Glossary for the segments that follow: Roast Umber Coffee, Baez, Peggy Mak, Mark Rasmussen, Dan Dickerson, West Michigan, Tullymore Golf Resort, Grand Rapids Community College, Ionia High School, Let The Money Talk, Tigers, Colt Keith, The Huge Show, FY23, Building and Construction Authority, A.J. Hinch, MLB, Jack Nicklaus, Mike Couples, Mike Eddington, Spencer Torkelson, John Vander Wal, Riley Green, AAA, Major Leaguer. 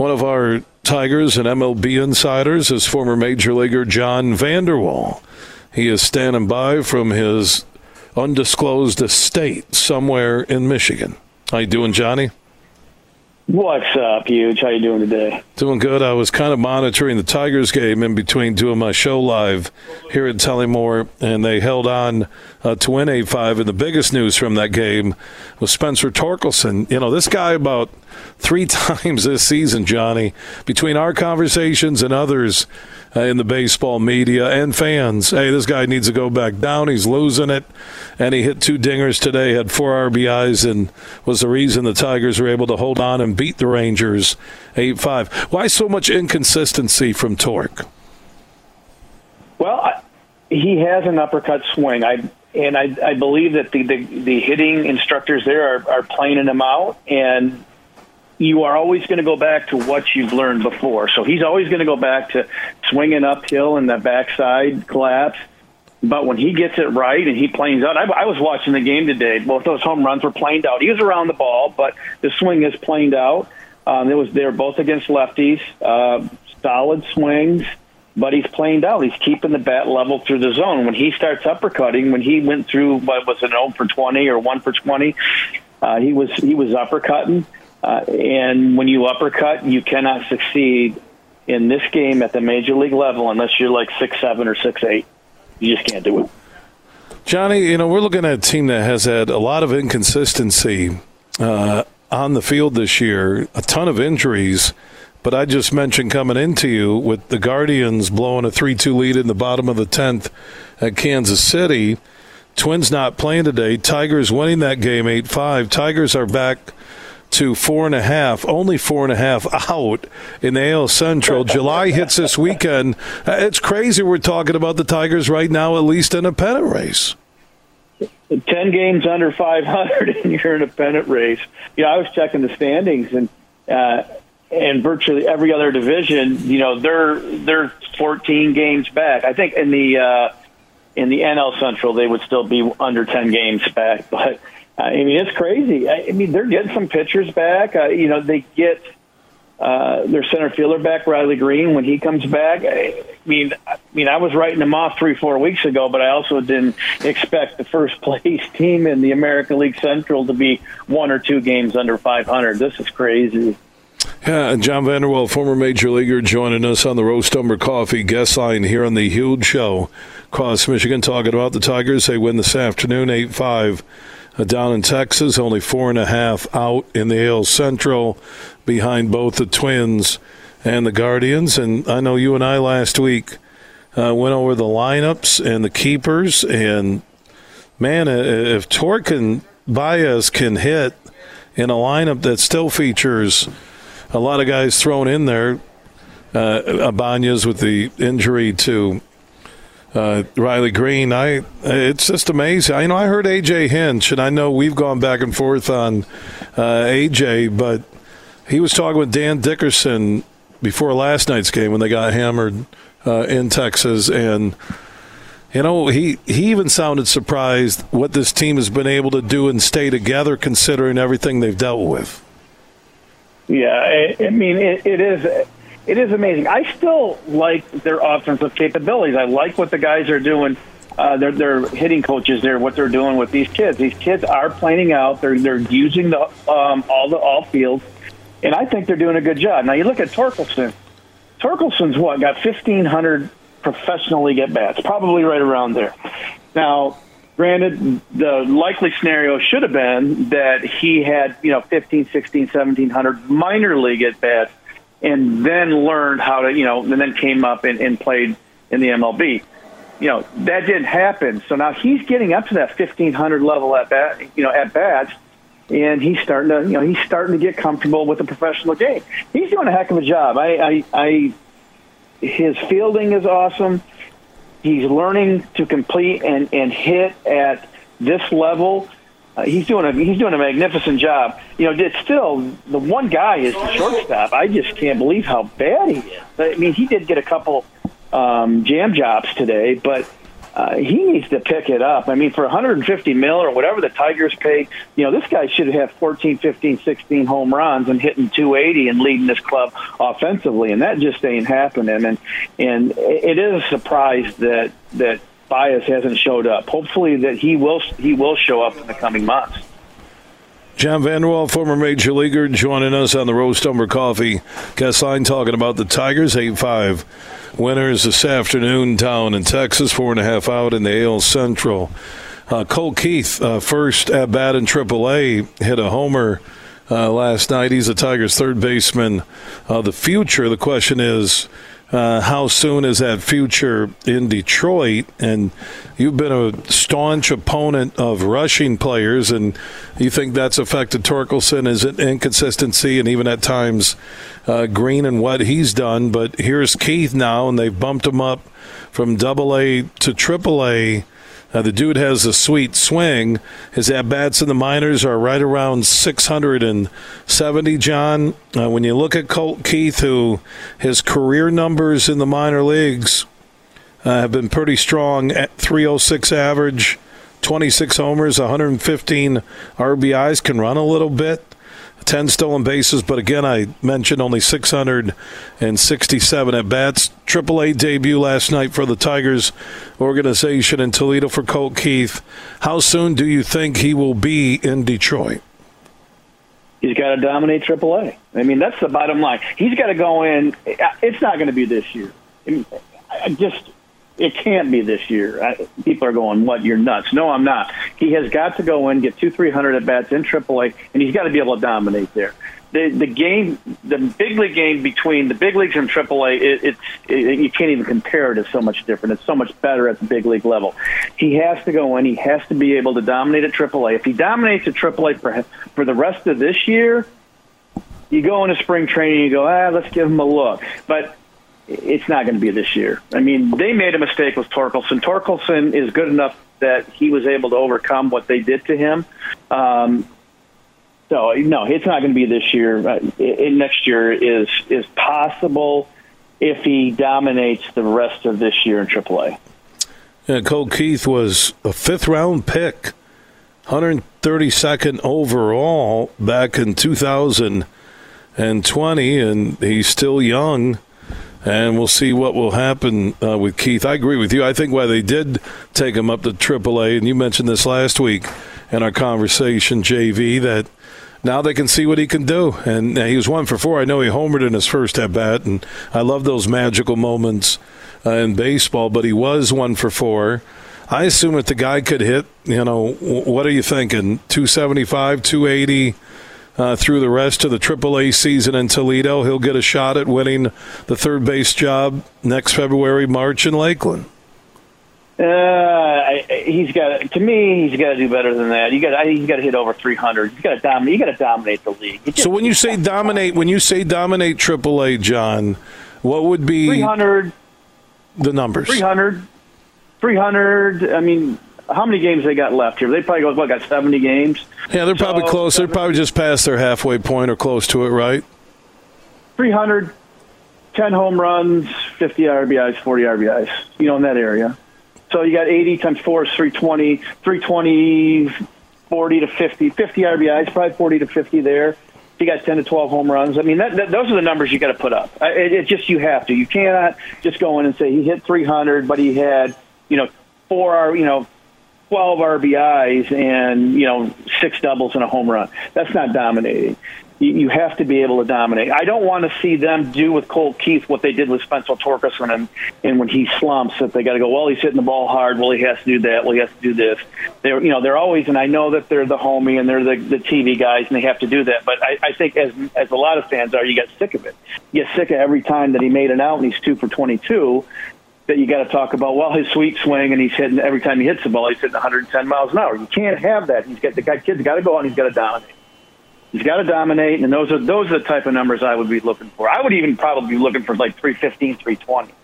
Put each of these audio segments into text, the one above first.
One of our Tigers and MLB insiders is former Major Leaguer John Vander Wal. He is standing by from his undisclosed estate somewhere in Michigan. How you doing, Johnny? What's up, Huge? How you doing today? Doing good. I was kind of monitoring the Tigers game in between doing my show live here at Tullymore, and they held on to win 8-5. And the biggest news from that game was Spencer Torkelson. You know, this guy about three times this season, Johnny, between our conversations and others in the baseball media and fans, hey, this guy needs to go back down. He's losing it. And he hit two dingers today, had 4 RBIs, and was the reason the Tigers were able to hold on and beat the Rangers 8-5. Why so much inconsistency from Tork? Well, he has an uppercut swing. I believe that the hitting instructors there are planing him out, and you are always going to go back to what you've learned before. So he's always going to go back to swinging uphill in the backside collapse. But when he gets it right and he planes out, I was watching the game today. Both those home runs were planed out. He was around the ball, but the swing is planed out. They were both against lefties, solid swings, but he's planed out. He's keeping the bat level through the zone. When he starts uppercutting, when he went through, what was it, 0 for 20 or 1 for 20, he was uppercutting. And when you uppercut, you cannot succeed in this game at the major league level unless you're like 6'7" or 6'8". You just can't do it. Johnny, you know, we're looking at a team that has had a lot of inconsistency on the field this year, a ton of injuries. But I just mentioned coming into you with the Guardians blowing a 3-2 lead in the bottom of the 10th at Kansas City. Twins not playing today. Tigers winning that game 8-5. Tigers are back to 4.5, only 4.5 out in the AL Central. July hits this weekend. It's crazy we're talking about the Tigers right now, at least in a pennant race. 10 games under 500 and you're in a pennant race. You know, I was checking the standings, and virtually every other division, you know, they're 14 games back. I think in the NL Central they would still be under 10 games back, but I mean, it's crazy. I mean, they're getting some pitchers back. You know, they get their center fielder back, Riley Green, when he comes back. I mean, I was writing them off 3-4 weeks ago, but I also didn't expect the first place team in the American League Central to be 1 or 2 games under 500. This is crazy. Yeah, John Vander Wal, former Major Leaguer, joining us on the Roast Umber Coffee guest line here on The Huge Show across Michigan, talking about the Tigers. They win this afternoon, 8-5. Down in Texas, only 4.5 out in the AL Central behind both the Twins and the Guardians. And I know you and I last week went over the lineups and the keepers. And, man, if Tork and Baez can hit in a lineup that still features a lot of guys thrown in there, Abanez with the injury to Riley Green, it's just amazing. You know, I heard A.J. Hinch, and I know we've gone back and forth on A.J., but he was talking with Dan Dickerson before last night's game when they got hammered in Texas, and, you know, he even sounded surprised what this team has been able to do and stay together considering everything they've dealt with. Yeah, I mean, it is amazing. I still like their offensive capabilities. I like what the guys are doing. Their hitting coaches there, what they're doing with these kids. These kids are planning out. They're using the all fields, and I think they're doing a good job. Now you look at Torkelson. Torkelson's got 1,500 professional league at bats, probably right around there. Now, granted, the likely scenario should have been that he had 15, 16, 1,700 minor league at bats, and then learned how to, and then came up and played in the MLB. That didn't happen. So now he's getting up to that 1,500 level at bats, and he's starting to get comfortable with the professional game. He's doing a heck of a job. His fielding is awesome. He's learning to complete and hit at this level. He's doing a magnificent job. It's still, the one guy is the shortstop. I just can't believe how bad he is. I mean, he did get a couple jam jobs today, but he needs to pick it up. I mean, for $150 million or whatever the Tigers paid, you know, this guy should have 14, 15, 16 home runs and hitting 280 and leading this club offensively, and that just ain't happening. And it is a surprise that Bias hasn't showed up. Hopefully that he will show up in the coming months. John Vander Wal, former Major Leaguer, joining us on the Roast Umber Coffee guest line, talking about the Tigers 8-5 winners this afternoon down in Texas, 4.5 out in the AL Central. Colt Keith, first at bat in AAA, hit a homer last night. He's the Tigers' third baseman of the future. The question is, how soon is that future in Detroit? And you've been a staunch opponent of rushing players, and you think that's affected Torkelson, is it inconsistency, and even at times Green and what he's done. But here's Keith now, and they've bumped him up from AA to AAA. The dude has a sweet swing. His at-bats in the minors are right around 670, John. When you look at Colt Keith, who his career numbers in the minor leagues have been pretty strong at 306 average, 26 homers, 115 RBIs, can run a little bit, 10 stolen bases. But again, I mentioned only 667 at-bats. AAA debut last night for the Tigers organization in Toledo for Colt Keith. How soon do you think he will be in Detroit? He's got to dominate AAA. I mean, that's the bottom line. He's got to go in. It's not going to be this year. It can't be this year. People are going, what, you're nuts. No, I'm not. He has got to go in, get 200-300 at-bats in AAA, and he's got to be able to dominate there. The big league game between the big leagues and AAA, you can't even compare it. It's so much different. It's so much better at the big league level. He has to go in. He has to be able to dominate at AAA. If he dominates at AAA for the rest of this year, you go into spring training, you go, let's give him a look. But it's not going to be this year. I mean, they made a mistake with Torkelson. Torkelson is good enough that he was able to overcome what they did to him. So, no, it's not going to be this year. Next year is possible if he dominates the rest of this year in AAA. Yeah, Colt Keith was a fifth-round pick, 132nd overall back in 2020, and he's still young. And we'll see what will happen with Keith. I agree with you. I think why they did take him up to AAA, and you mentioned this last week in our conversation, JV, that now they can see what he can do. And he was 1 for 4. I know he homered in his first at-bat, and I love those magical moments in baseball, but he was 1 for 4. I assume if the guy could hit, you know, what are you thinking, 275, 280, through the rest of the AAA season in Toledo, he'll get a shot at winning the third base job next February, March in Lakeland. He's got to do better than that. He's got to hit over 300. He's got to dominate. You got to dominate the league. So when you say dominate AAA, John, what would be 300? The numbers 300. I mean, how many games they got left here? They probably got 70 games. Yeah, they're probably close. 70. They're probably just past their halfway point or close to it, right? 300, 10 home runs, 50 RBIs, 40 RBIs, you know, in that area. So you got 80 times 4 is 320, 40 to 50, 50 RBIs, probably 40 to 50 there. You got 10 to 12 home runs. I mean, those are the numbers you got to put up. You have to. You cannot just go in and say he hit 300, but he had, 12 RBIs and, 6 doubles and a home run. That's not dominating. You have to be able to dominate. I don't want to see them do with Colt Keith what they did with Spencer Torkelson, and when he slumps, that they got to go, well, he's hitting the ball hard. Well, he has to do that. Well, he has to do this. They're always, and I know that they're the homie and they're the TV guys and they have to do that. But I think as a lot of fans are, you get sick of it. You get sick of every time that he made an out and he's 2 for 22. That you got to talk about, well, his sweet swing, and he's hitting every time he hits the ball, he's hitting 110 miles an hour. You can't have that. Kid's got to go on. He's got to dominate. He's got to dominate, and those are the type of numbers I would be looking for. I would even probably be looking for like 315, 320.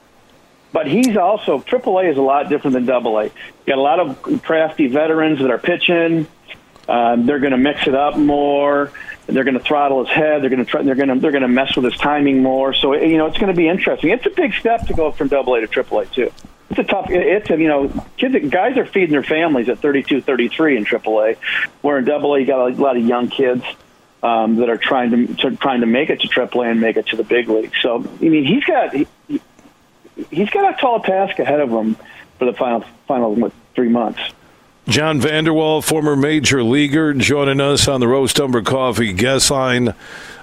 But he's also AAA is a lot different than AA. You got a lot of crafty veterans that are pitching. They're going to mix it up more. They're going to throttle his head. They're going to mess with his timing more. So it's going to be interesting. It's a big step to go from AA to AAA too. It's a tough. It's a, you know, guys are feeding their families at 32, 33 in AAA. Where in AA, you got a lot of young kids that are trying to make it to AAA and make it to the big league. So I mean, he's got a tall task ahead of him for the final 3 months. John Vander Wal, former Major Leaguer, joining us on the Roast Umber Coffee guest line.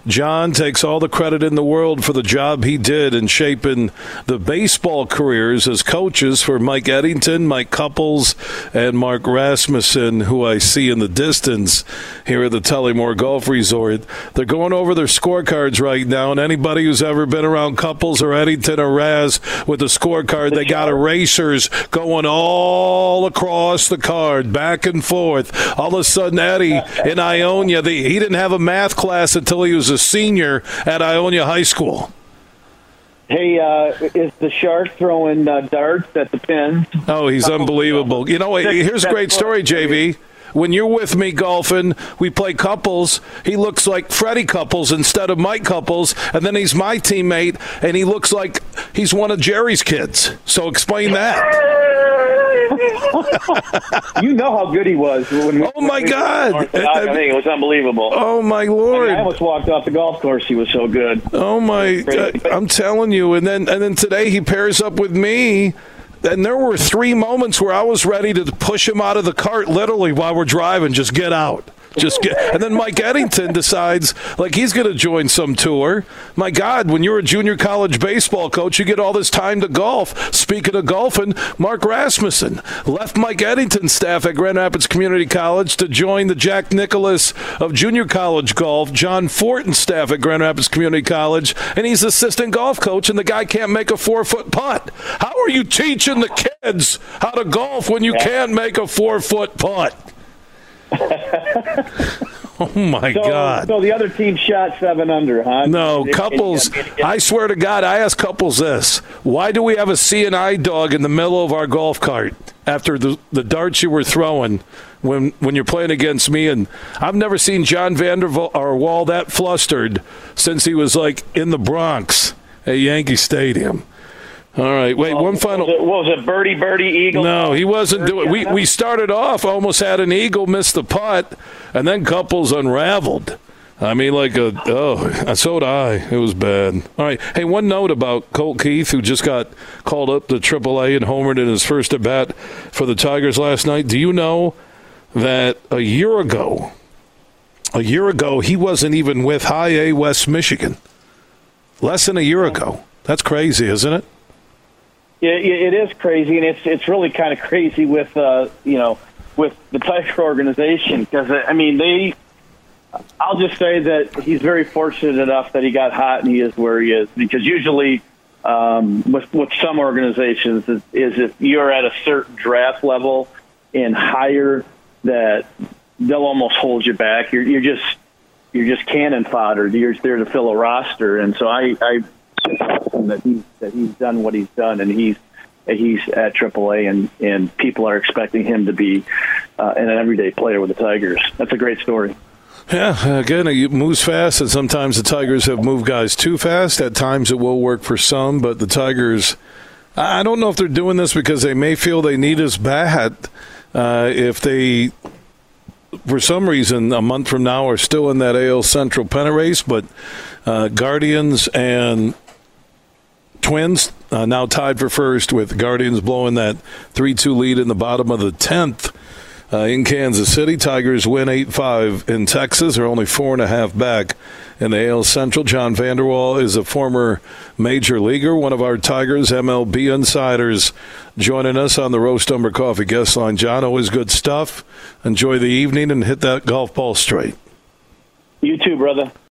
John takes all the credit in the world for the job he did in shaping the baseball careers as coaches for Mike Eddington, Mike Couples, and Mark Rasmussen, who I see in the distance here at the Tullymore Golf Resort. They're going over their scorecards right now, and anybody who's ever been around Couples or Eddington or Raz with the scorecard, they got erasers going all across the card, back and forth. All of a sudden, Eddie in Ionia, he didn't have a math class until he was a senior at Ionia High School. Hey, is the shark throwing darts at the pin? Oh, he's unbelievable. You know, here's a great story, JV. When you're with me golfing, we play Couples. He looks like Freddie Couples instead of Mike Couples, and then he's my teammate, and he looks like he's one of Jerry's kids. So explain that. You know how good he was. Oh, my God. I think it was unbelievable. Oh, my Lord. I almost walked off the golf course. He was so good. Oh, my God. I'm telling you. And then today he pairs up with me. And there were 3 moments where I was ready to push him out of the cart, literally, while we're driving. Just get out. And then Mike Eddington decides, like, he's going to join some tour. My God, when you're a junior college baseball coach, you get all this time to golf. Speaking of golfing, Mark Rasmussen left Mike Eddington's staff at Grand Rapids Community College to join the Jack Nicklaus of junior college golf, John Fortin's staff at Grand Rapids Community College, and he's assistant golf coach, and the guy can't make a 4-foot putt. How are you teaching the kids how to golf when you can't make a 4-foot putt? Oh, my God. So the other team shot 7 under, huh? No, Couples. I swear to God, I asked Couples this. Why do we have a C&I dog in the middle of our golf cart after the darts you were throwing when you're playing against me? And I've never seen John Vander Wal that flustered since he was, like, in the Bronx at Yankee Stadium. All right, wait, one final. Was it birdie, eagle? No, he wasn't doing it. We started off, almost had an eagle, missed the putt, and then Couples unraveled. I mean, so did I. It was bad. All right, hey, one note about Colt Keith, who just got called up to AAA and homered in his first at-bat for the Tigers last night. Do you know that a year ago, he wasn't even with High A West Michigan? Less than a year ago. That's crazy, isn't it? It is crazy, and it's really kind of crazy with with the Tiger organization, because I mean I'll just say that he's very fortunate enough that he got hot and he is where he is, because usually with some organizations is if you're at a certain draft level and higher, that they'll almost hold you back. You're just cannon fodder. You're just there to fill a roster, and so I that he's done what he's done, and he's at AAA, and people are expecting him to be an everyday player with the Tigers. That's a great story. Yeah, again, it moves fast, and sometimes the Tigers have moved guys too fast. At times it will work for some, but the Tigers, I don't know if they're doing this because they may feel they need us bad if they, for some reason, a month from now are still in that AL Central pennant race, but Guardians and Twins now tied for first, with Guardians blowing that 3-2 lead in the bottom of the 10th in Kansas City. Tigers win 8-5 in Texas. They're only 4.5 back in the AL Central. John Vander Wal is a former Major Leaguer, one of our Tigers MLB insiders, joining us on the Roast Umber Coffee guest line. John, always good stuff. Enjoy the evening and hit that golf ball straight. You too, brother.